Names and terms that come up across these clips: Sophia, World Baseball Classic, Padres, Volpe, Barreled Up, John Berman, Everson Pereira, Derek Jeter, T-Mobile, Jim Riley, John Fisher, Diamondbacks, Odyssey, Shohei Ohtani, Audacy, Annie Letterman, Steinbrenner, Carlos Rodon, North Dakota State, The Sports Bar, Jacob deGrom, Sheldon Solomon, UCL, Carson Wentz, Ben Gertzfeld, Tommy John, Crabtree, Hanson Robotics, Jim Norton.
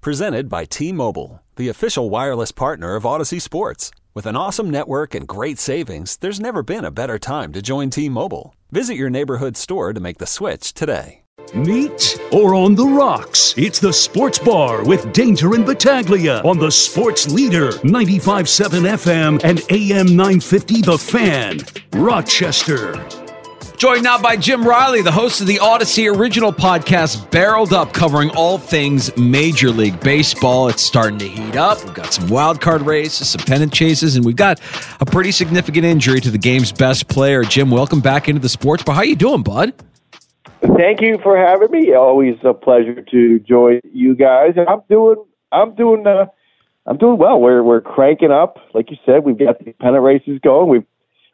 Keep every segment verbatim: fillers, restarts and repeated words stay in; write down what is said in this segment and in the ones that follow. Presented by T-Mobile, the official wireless partner of Odyssey Sports. With an awesome network and great savings, there's never been a better time to join T-Mobile. Visit your neighborhood store to make the switch today. Meet or on the rocks, it's the Sports Bar with Danger and Battaglia on the Sports Leader, ninety-five point seven F M and A M nine fifty The Fan, Rochester. Joined now by Jim Riley, the host of the Odyssey original podcast, Barreled Up, covering all things Major League Baseball. It's starting to heat up. We've got some wild card races, some pennant chases, and we've got a pretty significant injury to the game's best player. Jim, welcome back into the Sports Bar. How you doing, bud? Thank you for having me. Always a pleasure to join you guys. And I'm doing, I'm doing, uh, I'm doing well. We're we're cranking up, like you said. We've got the pennant races going. We've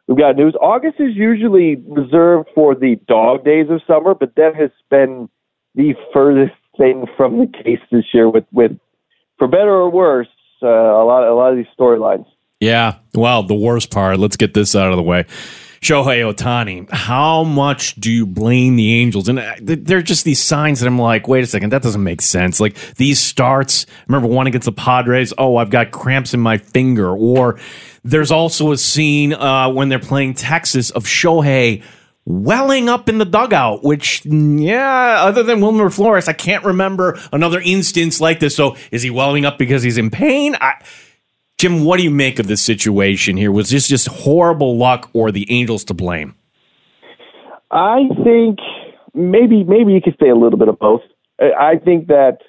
We've got news. August is usually reserved for the dog days of summer, but that has been the furthest thing from the case this year. With, with for better or worse, uh, a lot a lot of these storylines. Yeah. Well, the worst part. Let's get this out of the way. Shohei Ohtani. How much do you blame the Angels? And there are just these signs that I'm like, wait a second, that doesn't make sense. Like these starts. Remember one against the Padres? Oh, I've got cramps in my finger. Or there's also a scene uh, when they're playing Texas of Shohei welling up in the dugout, which, yeah, other than Wilmer Flores, I can't remember another instance like this. So is he welling up because he's in pain? I, Jim, what do you make of this situation here? Was this just horrible luck or the Angels to blame? I think maybe maybe you could say a little bit of both. I think that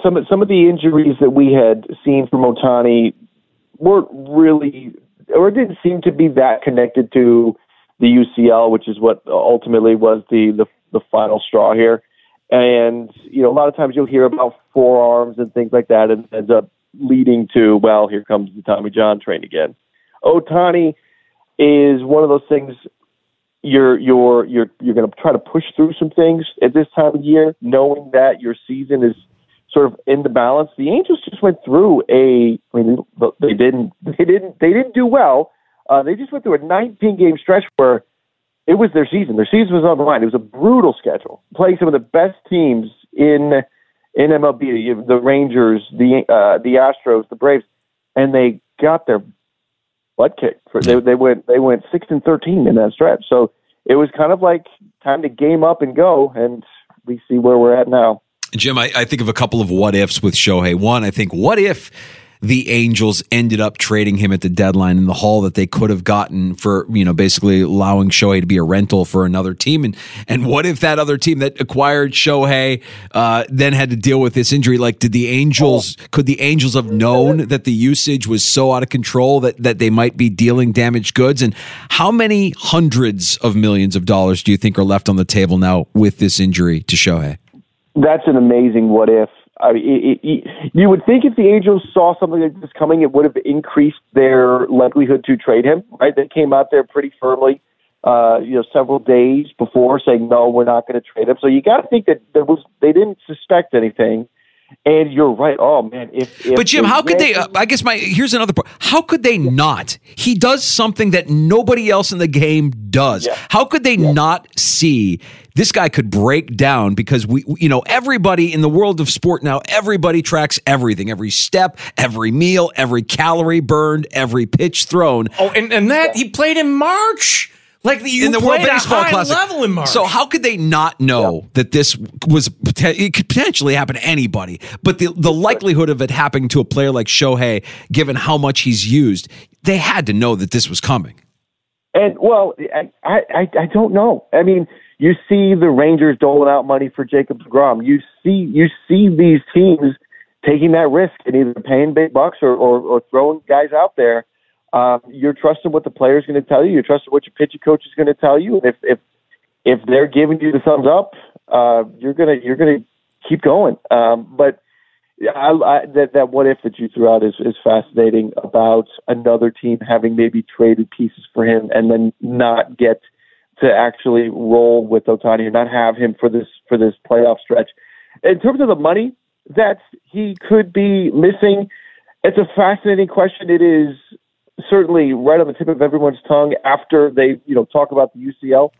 some, some of the injuries that we had seen from Ohtani weren't really or didn't seem to be that connected to the U C L, which is what ultimately was the, the, the final straw here. And, you know, a lot of times you'll hear about forearms and things like that and ends up leading to, well, here comes the Tommy John train again. Ohtani is one of those things you're you're you're you're going to try to push through some things at this time of year, knowing that your season is sort of in the balance. The Angels just went through a, I mean, they didn't they didn't they didn't do well. Uh, they just went through a nineteen game stretch where it was their season. Their season was on the line. It was a brutal schedule, playing some of the best teams in. In M L B, the Rangers, the uh, the Astros, the Braves, and they got their butt kicked. They they went they went six and thirteen in that stretch. So it was kind of like time to game up and go, and we see where we're at now. Jim, I, I think of a couple of what ifs with Shohei. One, I think, what if the Angels ended up trading him at the deadline in the haul that they could have gotten for, you know, basically allowing Shohei to be a rental for another team. And and what if that other team that acquired Shohei uh, then had to deal with this injury? Like, did the Angels, could the Angels have known that the usage was so out of control that, that they might be dealing damaged goods? And how many hundreds of millions of dollars do you think are left on the table now with this injury to Shohei? That's an amazing what if. I mean, it, it, it, you would think if the Angels saw something like this coming, it would have increased their likelihood to trade him, right? They came out there pretty firmly, uh, you know, several days before saying, no, we're not going to trade him. So you got to think that there was, they didn't suspect anything. And you're right. Oh, man. If, if but, Jim, how could they? Uh, I guess my here's another part. How could they not? He does something that nobody else in the game does. Yeah. How could they yeah. not see this guy could break down? Because, we, you know, everybody in the world of sport now, everybody tracks everything, every step, every meal, every calorie burned, every pitch thrown. Oh, and, and that he played in March. Like you in the World Baseball Classic. Level in March. So how could they not know yeah. that this was it could potentially happen to anybody? But the the likelihood of it happening to a player like Shohei, given how much he's used, they had to know that this was coming. And well, I I, I don't know. I mean, you see the Rangers doling out money for Jacob deGrom. You see you see these teams taking that risk and either paying big bucks or or, or throwing guys out there. Um, you're trusting what the player's going to tell you. You're trusting what your pitching coach is going to tell you. And if if if they're giving you the thumbs up, uh, you're gonna you're gonna keep going. Um, but Yeah, I, I, that, that what if that you threw out is, is fascinating about another team having maybe traded pieces for him and then not get to actually roll with Ohtani or not have him for this for this playoff stretch. In terms of the money that he could be missing, it's a fascinating question. It is certainly right on the tip of everyone's tongue after they you know talk about the U C L,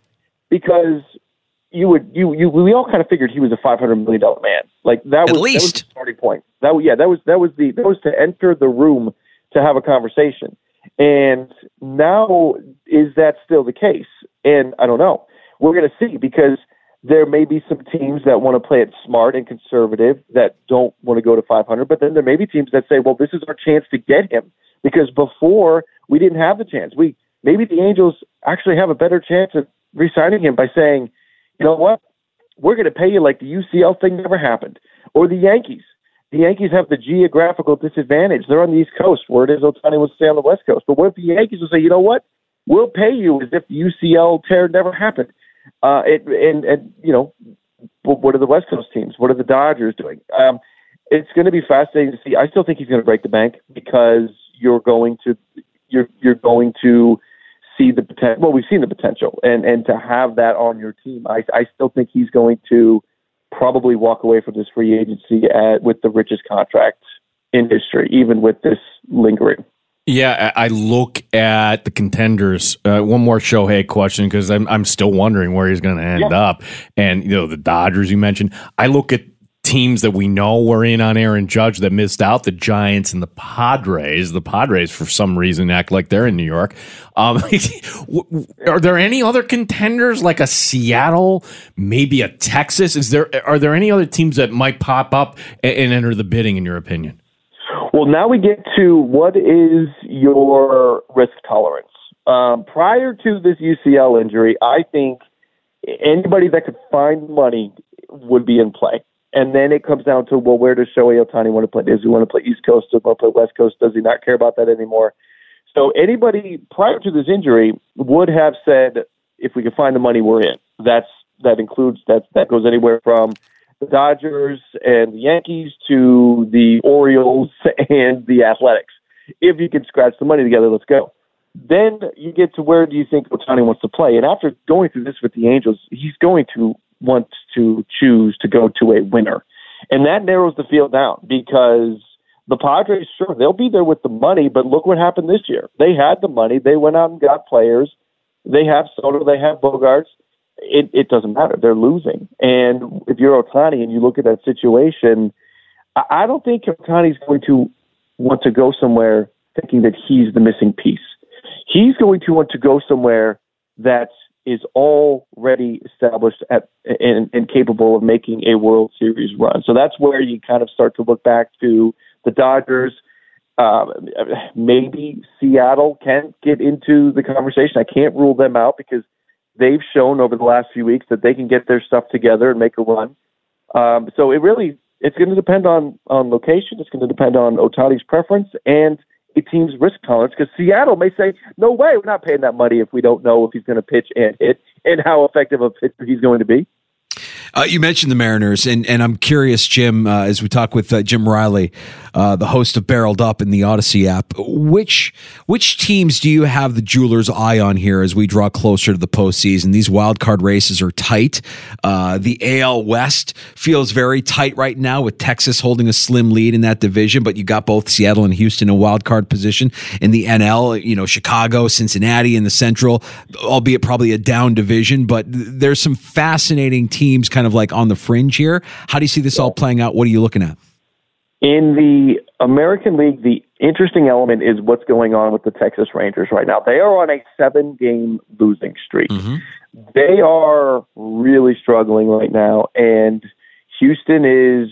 because you would you you we all kind of figured he was a five hundred million dollars man. Like that was, at least. That was the starting point. That yeah, that was that was the that was to enter the room to have a conversation. And now is that still the case? And I don't know. We're going to see, because there may be some teams that want to play it smart and conservative that don't want to go to five hundred, but then there may be teams that say, well, this is our chance to get him, because before we didn't have the chance. We maybe the Angels actually have a better chance of re-signing him by saying, you know what, we're going to pay you like the U C L thing never happened. Or the Yankees. The Yankees have the geographical disadvantage. They're on the East Coast, where it is Ohtani will stay on the West Coast. But what if the Yankees will say, you know what, we'll pay you as if the U C L tear never happened? Uh, it, and, and, you know, what are the West Coast teams? What are the Dodgers doing? Um, it's going to be fascinating to see. I still think he's going to break the bank, because you're going to you're you're going to see the potential. Well, we've seen the potential, and, and to have that on your team, I, I still think he's going to probably walk away from this free agency at, with the richest contract in history, even with this lingering. Yeah, I look at the contenders. Uh, one more Shohei question, because I'm I'm still wondering where he's going to end yeah. up. And, you know, the Dodgers you mentioned. I look at teams that we know were in on Aaron Judge that missed out, the Giants and the Padres. The Padres, for some reason, act like they're in New York. Um, are there any other contenders, like a Seattle, maybe a Texas? Is there? Are there any other teams that might pop up and, and enter the bidding, in your opinion? Well, now we get to what is your risk tolerance. Um, prior to this U C L injury, I think anybody that could find money would be in play. And then it comes down to, well, where does Shohei Ohtani want to play? Does he want to play East Coast? Does he want to play West Coast? Does he not care about that anymore? So anybody prior to this injury would have said, if we can find the money, we're in. That's that includes that that goes anywhere from the Dodgers and the Yankees to the Orioles and the Athletics. If you can scratch the money together, let's go. Then you get to, where do you think Ohtani wants to play? And after going through this with the Angels, he's going to want to choose to go to a winner. And that narrows the field down, because the Padres, sure, they'll be there with the money, but look what happened this year. They had the money. They went out and got players. They have Soto. They have Bogarts. It, it doesn't matter. They're losing. And if you're Ohtani and you look at that situation, I don't think Ohtani's going to want to go somewhere thinking that he's the missing piece. He's going to want to go somewhere that is already established at, and, and capable of making a World Series run. So that's where you kind of start to look back to the Dodgers. Uh, maybe Seattle can get into the conversation. I can't rule them out, because they've shown over the last few weeks that they can get their stuff together and make a run. Um, so it really, it's going to depend on, on location. It's going to depend on Ohtani's preference and a team's risk tolerance, because Seattle may say, no way, we're not paying that money if we don't know if he's going to pitch and hit and how effective a pitcher he's going to be. Uh, you mentioned the Mariners, and, and I'm curious, Jim, uh, as we talk with uh, Jim Riley, uh, the host of Barreled Up in the Odyssey app, which which teams do you have the jeweler's eye on here as we draw closer to the postseason? These wild card races are tight. Uh, the A L West feels very tight right now, with Texas holding a slim lead in that division, but you got both Seattle and Houston in wild card position. In the N L, you know, Chicago, Cincinnati in the Central, albeit probably a down division, but there's some fascinating teams kind of like on the fringe here. How do you see this all playing out? What are you looking at? In the American League, the interesting element is what's going on with the Texas Rangers right now. They are on a seven-game losing streak. Mm-hmm. They are really struggling right now, and Houston is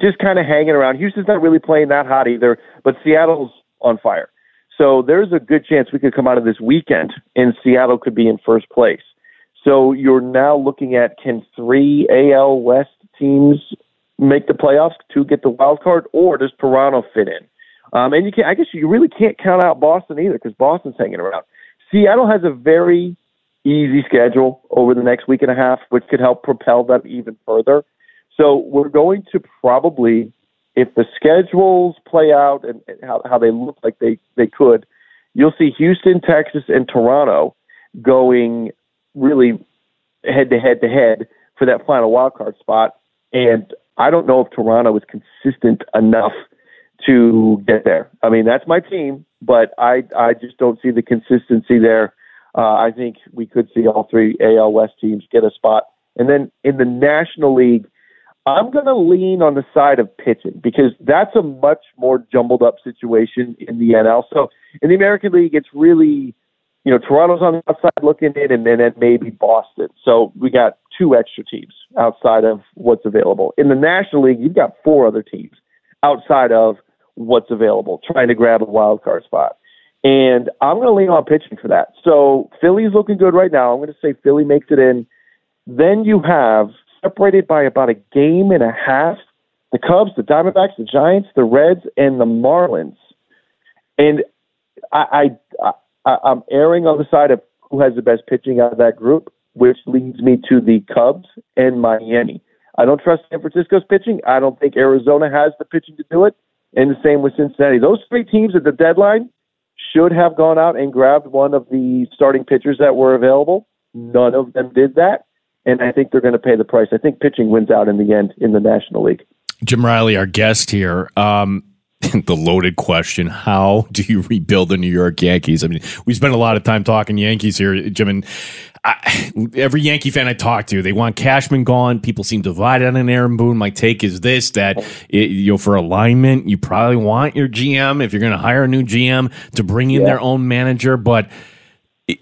just kind of hanging around. Houston's not really playing that hot either, but Seattle's on fire. So there's a good chance we could come out of this weekend and Seattle could be in first place. So you're now looking at, can three A L West teams make the playoffs to get the wild card, or does Toronto fit in? Um, and you can, I guess you really can't count out Boston either, because Boston's hanging around. Seattle has a very easy schedule over the next week and a half, which could help propel them even further. So we're going to probably, if the schedules play out and how, how they look like they, they could, you'll see Houston, Texas, and Toronto going really head-to-head-to-head for that final wildcard spot. And I don't know if Toronto is consistent enough to get there. I mean, that's my team, but I, I just don't see the consistency there. Uh, I think we could see all three A L West teams get a spot. And then in the National League, I'm going to lean on the side of pitching because that's a much more jumbled up situation in the N L. So in the American League, it's really, you know, Toronto's on the outside looking in, and then maybe Boston. So we got two extra teams outside of what's available. In the National League, you've got four other teams outside of what's available, trying to grab a wild card spot. And I'm going to lean on pitching for that. So Philly's looking good right now. I'm going to say Philly makes it in. Then you have, separated by about a game and a half, the Cubs, the Diamondbacks, the Giants, the Reds, and the Marlins. And I, I, I, I'm erring on the side of who has the best pitching out of that group, which leads me to the Cubs and Miami. I don't trust San Francisco's pitching. I don't think Arizona has the pitching to do it. And the same with Cincinnati. Those three teams at the deadline should have gone out and grabbed one of the starting pitchers that were available. None of them did that. And I think they're going to pay the price. I think pitching wins out in the end in the National League. Jim Riley, our guest here. Um, the loaded question, how do you rebuild the New York Yankees? I mean, we spend a lot of time talking Yankees here, Jim. And I, every Yankee fan I talk to, they want Cashman gone. People seem divided on Aaron Boone. My take is this, that it, you know, for alignment, you probably want your G M, if you're going to hire a new G M, to bring in yeah. their own manager. But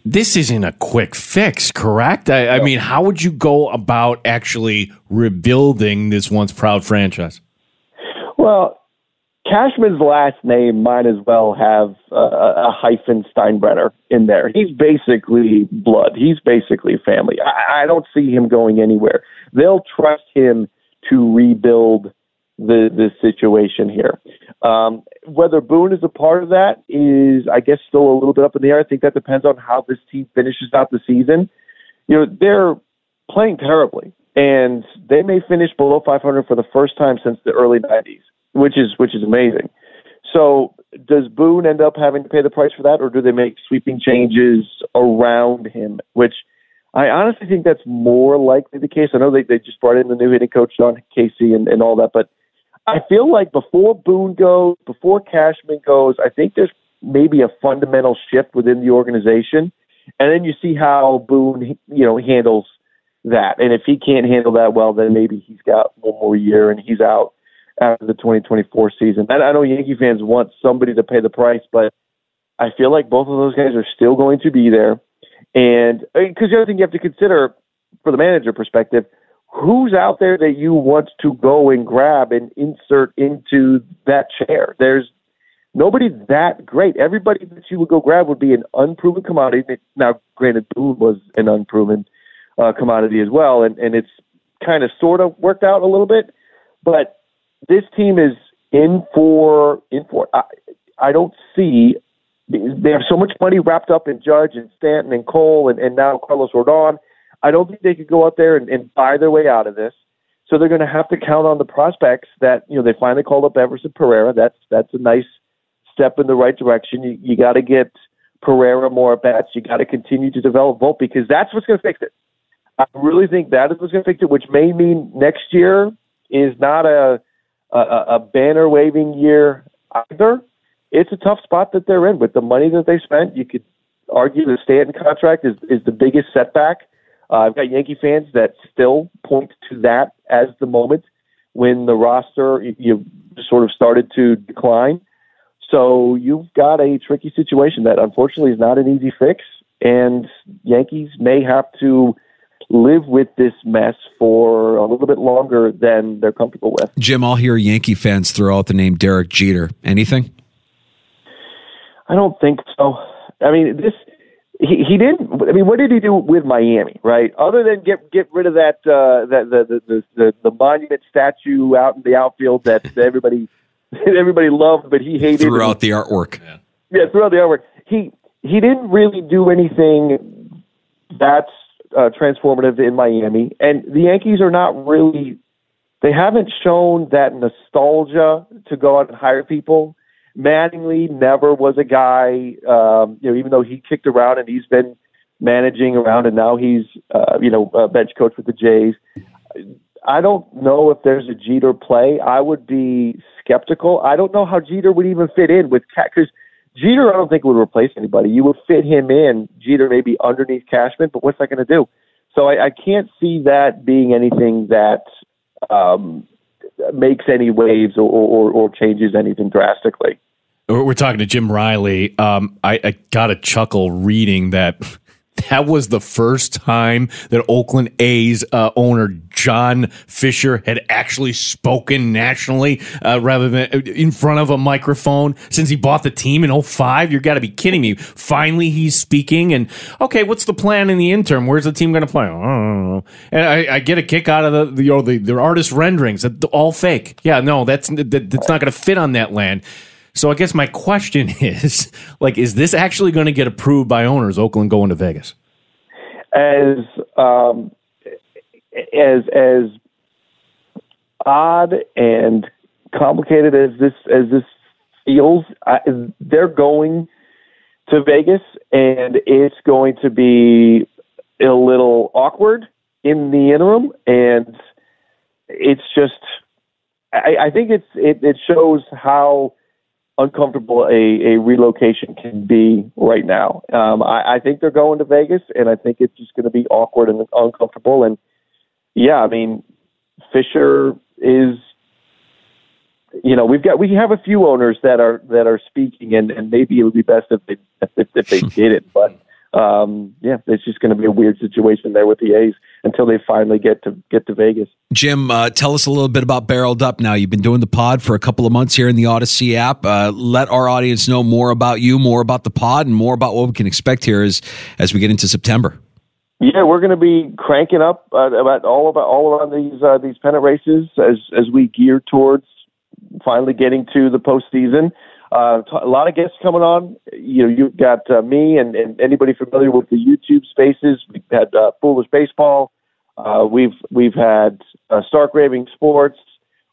this isn't a quick fix, correct? I, I mean, how would you go about actually rebuilding this once proud franchise? Well, Cashman's last name might as well have a, a hyphen Steinbrenner in there. He's basically blood. He's basically family. I, I don't see him going anywhere. They'll trust him to rebuild the, the situation here. Um, whether Boone is a part of that is, I guess, still a little bit up in the air. I think that depends on how this team finishes out the season. You know, they're playing terribly, and they may finish below five hundred for the first time since the early nineties, which is which is amazing. So does Boone end up having to pay the price for that, or do they make sweeping changes around him, which I honestly think that's more likely the case. I know they, they just brought in the new hitting coach, John Casey, and, and all that, but I feel like before Boone goes, before Cashman goes, I think there's maybe a fundamental shift within the organization. And then you see how Boone, you know, handles that. And if he can't handle that well, then maybe he's got one more year and he's out after the twenty twenty-four season. And I know Yankee fans want somebody to pay the price, but I feel like both of those guys are still going to be there. And because the other thing you have to consider for the manager perspective, who's out there that you want to go and grab and insert into that chair? There's nobody that great. Everybody that you would go grab would be an unproven commodity. Now, granted, Boone was an unproven uh, commodity as well, and, and it's kind of sort of worked out a little bit. But this team is in for in for. I, I don't see – they have so much money wrapped up in Judge and Stanton and Cole and, and now Carlos Rodon. I don't think they could go out there and, and buy their way out of this. So they're going to have to count on the prospects that, you know, they finally called up Everson Pereira. That's that's a nice step in the right direction. You, you got to get Pereira more at bats. You got to continue to develop Volpe because that's what's going to fix it. I really think that is what's going to fix it, which may mean next year is not a a, a banner waving year either. It's a tough spot that they're in with the money that they spent. You could argue the Stanton contract is, is the biggest setback. Uh, I've got Yankee fans that still point to that as the moment when the roster you, you sort of started to decline. So you've got a tricky situation that unfortunately is not an easy fix, and Yankees may have to live with this mess for a little bit longer than they're comfortable with. Jim, I'll hear Yankee fans throw out the name Derek Jeter. Anything? I don't think so. I mean, this... He, he didn't. I mean, what did he do with Miami, right? Other than get get rid of that uh, that the the, the the monument statue out in the outfield that everybody everybody loved, but he hated throughout the artwork. Yeah. yeah, throughout the artwork, he he didn't really do anything that's uh, transformative in Miami, and the Yankees are not really They haven't shown that nostalgia to go out and hire people. Mattingly never was a guy, um, you know, even though he kicked around and he's been managing around and now he's, uh, you know, a bench coach with the Jays. I don't know if there's a Jeter play. I would be skeptical. I don't know how Jeter would even fit in with Cat, because Jeter, I don't think, would replace anybody. You would fit him in, Jeter maybe underneath Cashman, but what's that going to do? So I, I can't see that being anything that um, makes any waves or, or, or changes anything drastically. We're talking to Jim Riley. Um, I, I got a chuckle reading that that was the first time that Oakland A's uh, owner John Fisher had actually spoken nationally uh, rather than in front of a microphone since he bought the team in oh five. You've got to be kidding me. Finally, he's speaking. And, okay, what's the plan in the interim? Where's the team going to play? I don't know. And I, I get a kick out of the the, you know, the, the artist renderings. All fake. Yeah, no, that's that, that's not going to fit on that land. So I guess my question is, like, is this actually going to get approved by owners, Oakland going to Vegas? As um, as as odd and complicated as this as this feels, I, they're going to Vegas, and it's going to be a little awkward in the interim, and it's just, I, I think it's it, it shows how uncomfortable a, a relocation can be right now. Um, I, I think they're going to Vegas, and I think it's just going to be awkward and uncomfortable. And, yeah, I mean, Fisher is, you know, we've got, we have a few owners that are, that are speaking, and, and maybe it would be best if they, if, if they did it. But, um, yeah, it's just going to be a weird situation there with the A's until they finally get to get to Vegas. Jim, uh, tell us a little bit about Barreled Up now. You've been doing the pod for a couple of months here in the Odyssey app. Uh, let our audience know more about you, more about the pod, and more about what we can expect here as, as we get into September. Yeah, we're going to be cranking up uh, about all about all around these uh, these pennant races as as we gear towards finally getting to the postseason. Uh, a lot of guests coming on. You know, you've got uh, me and, and anybody familiar with the YouTube spaces. We've had uh, Foolish Baseball. Uh, we've we've had uh, Stark Raving Sports,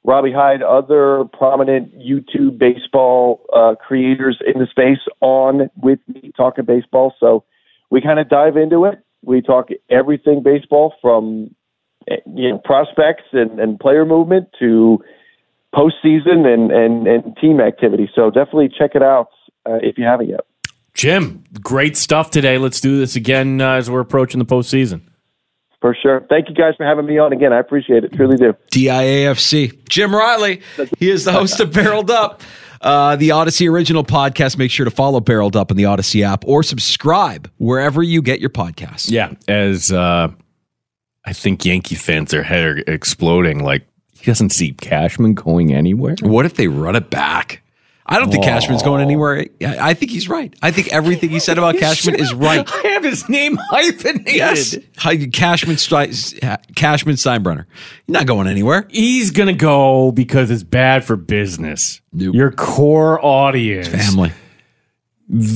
Robbie Hyde, other prominent YouTube baseball uh, creators in the space on with me talking baseball. So we kind of dive into it. We talk everything baseball, from you know prospects and, and player movement to postseason and, and, and team activity. So definitely check it out uh, if you haven't yet. Jim, great stuff today. Let's do this again uh, as we're approaching the postseason. For sure. Thank you guys for having me on again. I appreciate it. Truly do. D I A F C. Jim Riley. He is the host of Barreled Up, uh, the Odyssey original podcast. Make sure to follow Barreled Up on the Odyssey app or subscribe wherever you get your podcasts. Yeah, as uh, I think Yankee fans, their head are exploding. Like, he doesn't see Cashman going anywhere. What if they run it back? I don't think Aww. Cashman's going anywhere. I think he's right. I think everything he said about Cashman sure? is right. I have his name hyphenated. Yes. Cashman, Cashman Steinbrenner. You're not going anywhere. He's going to go because it's bad for business. Nope. Your core audience. It's family.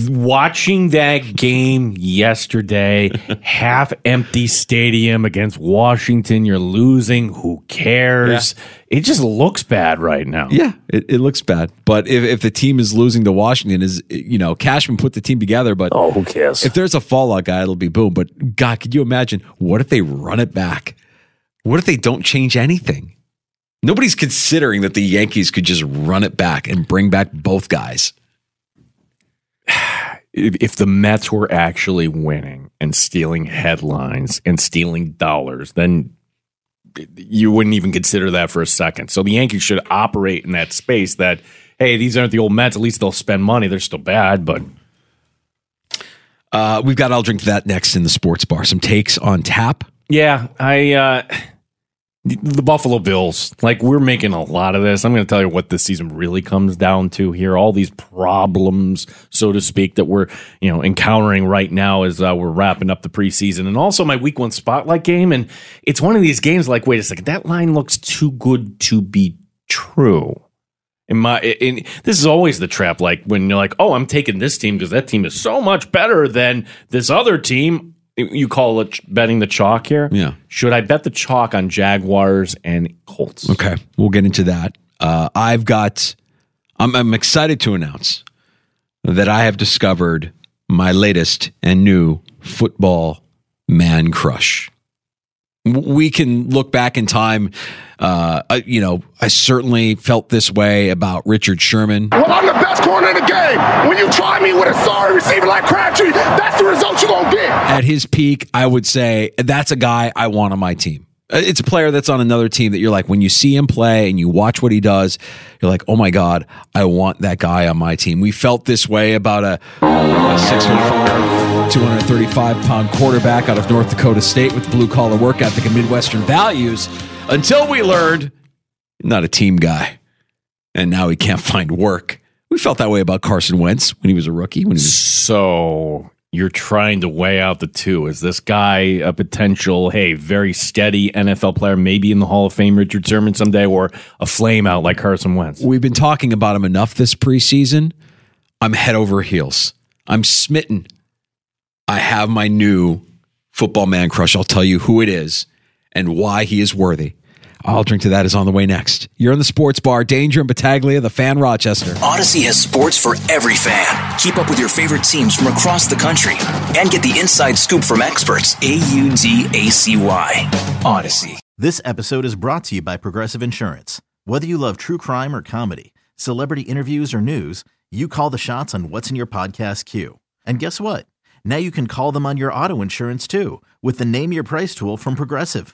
Watching that game yesterday, half empty stadium against Washington, you're losing. Who cares? Yeah. It just looks bad right now. Yeah, it, it looks bad. But if, if the team is losing to Washington, is you know Cashman put the team together. But oh, who cares? If there's a fallout guy, it'll be boom. But God, could you imagine? What if they run it back? What if they don't change anything? Nobody's considering that the Yankees could just run it back and bring back both guys. If the Mets were actually winning and stealing headlines and stealing dollars, then you wouldn't even consider that for a second. So the Yankees should operate in that space that, hey, these aren't the old Mets. At least they'll spend money. They're still bad, but... Uh, we've got I'll Drink to That next in the sports bar. Some takes on tap. Yeah, I... Uh... The Buffalo Bills, like we're making a lot of this. I'm going to tell you what this season really comes down to here. All these problems, so to speak, that we're you know encountering right now as uh, we're wrapping up the preseason. And also my week one spotlight game. And it's one of these games like, wait a second, that line looks too good to be true. And my, in, this is always the trap. Like when you're like, oh, I'm taking this team because that team is so much better than this other team. You call it betting the chalk here? Yeah. Should I bet the chalk on Jaguars and Colts? Okay, we'll get into that. Uh, I've got, I'm, I'm excited to announce that I have discovered my latest and new football man crush. We can look back in time. Uh, I, you know, I certainly felt this way about Richard Sherman. Well, I'm the best corner in the game. When you try me with a sorry receiver like Crabtree, that's the result you're going to get. At his peak, I would say that's a guy I want on my team. It's a player that's on another team that you're like, when you see him play and you watch what he does, you're like, oh my God, I want that guy on my team. We felt this way about a, a six foot four, two hundred thirty-five pound quarterback out of North Dakota State with blue collar work ethic and Midwestern values until we learned not a team guy. And now he can't find work. We felt that way about Carson Wentz when he was a rookie. When he was- so... You're trying to weigh out the two. Is this guy a potential, hey, very steady N F L player, maybe in the Hall of Fame, Richard Sherman someday, or a flame out like Carson Wentz? We've been talking about him enough this preseason. I'm head over heels. I'm smitten. I have my new football man crush. I'll tell you who it is and why he is worthy. I'll drink to that is on the way next. You're in the Sports Bar, Danger and Battaglia, the Fan Rochester. Odyssey has sports for every fan. Keep up with your favorite teams from across the country and get the inside scoop from experts. A U D A C Y. Odyssey. This episode is brought to you by Progressive Insurance. Whether you love true crime or comedy, celebrity interviews or news, you call the shots on what's in your podcast queue. And guess what? Now you can call them on your auto insurance too with the Name Your Price tool from Progressive.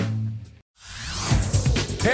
Hey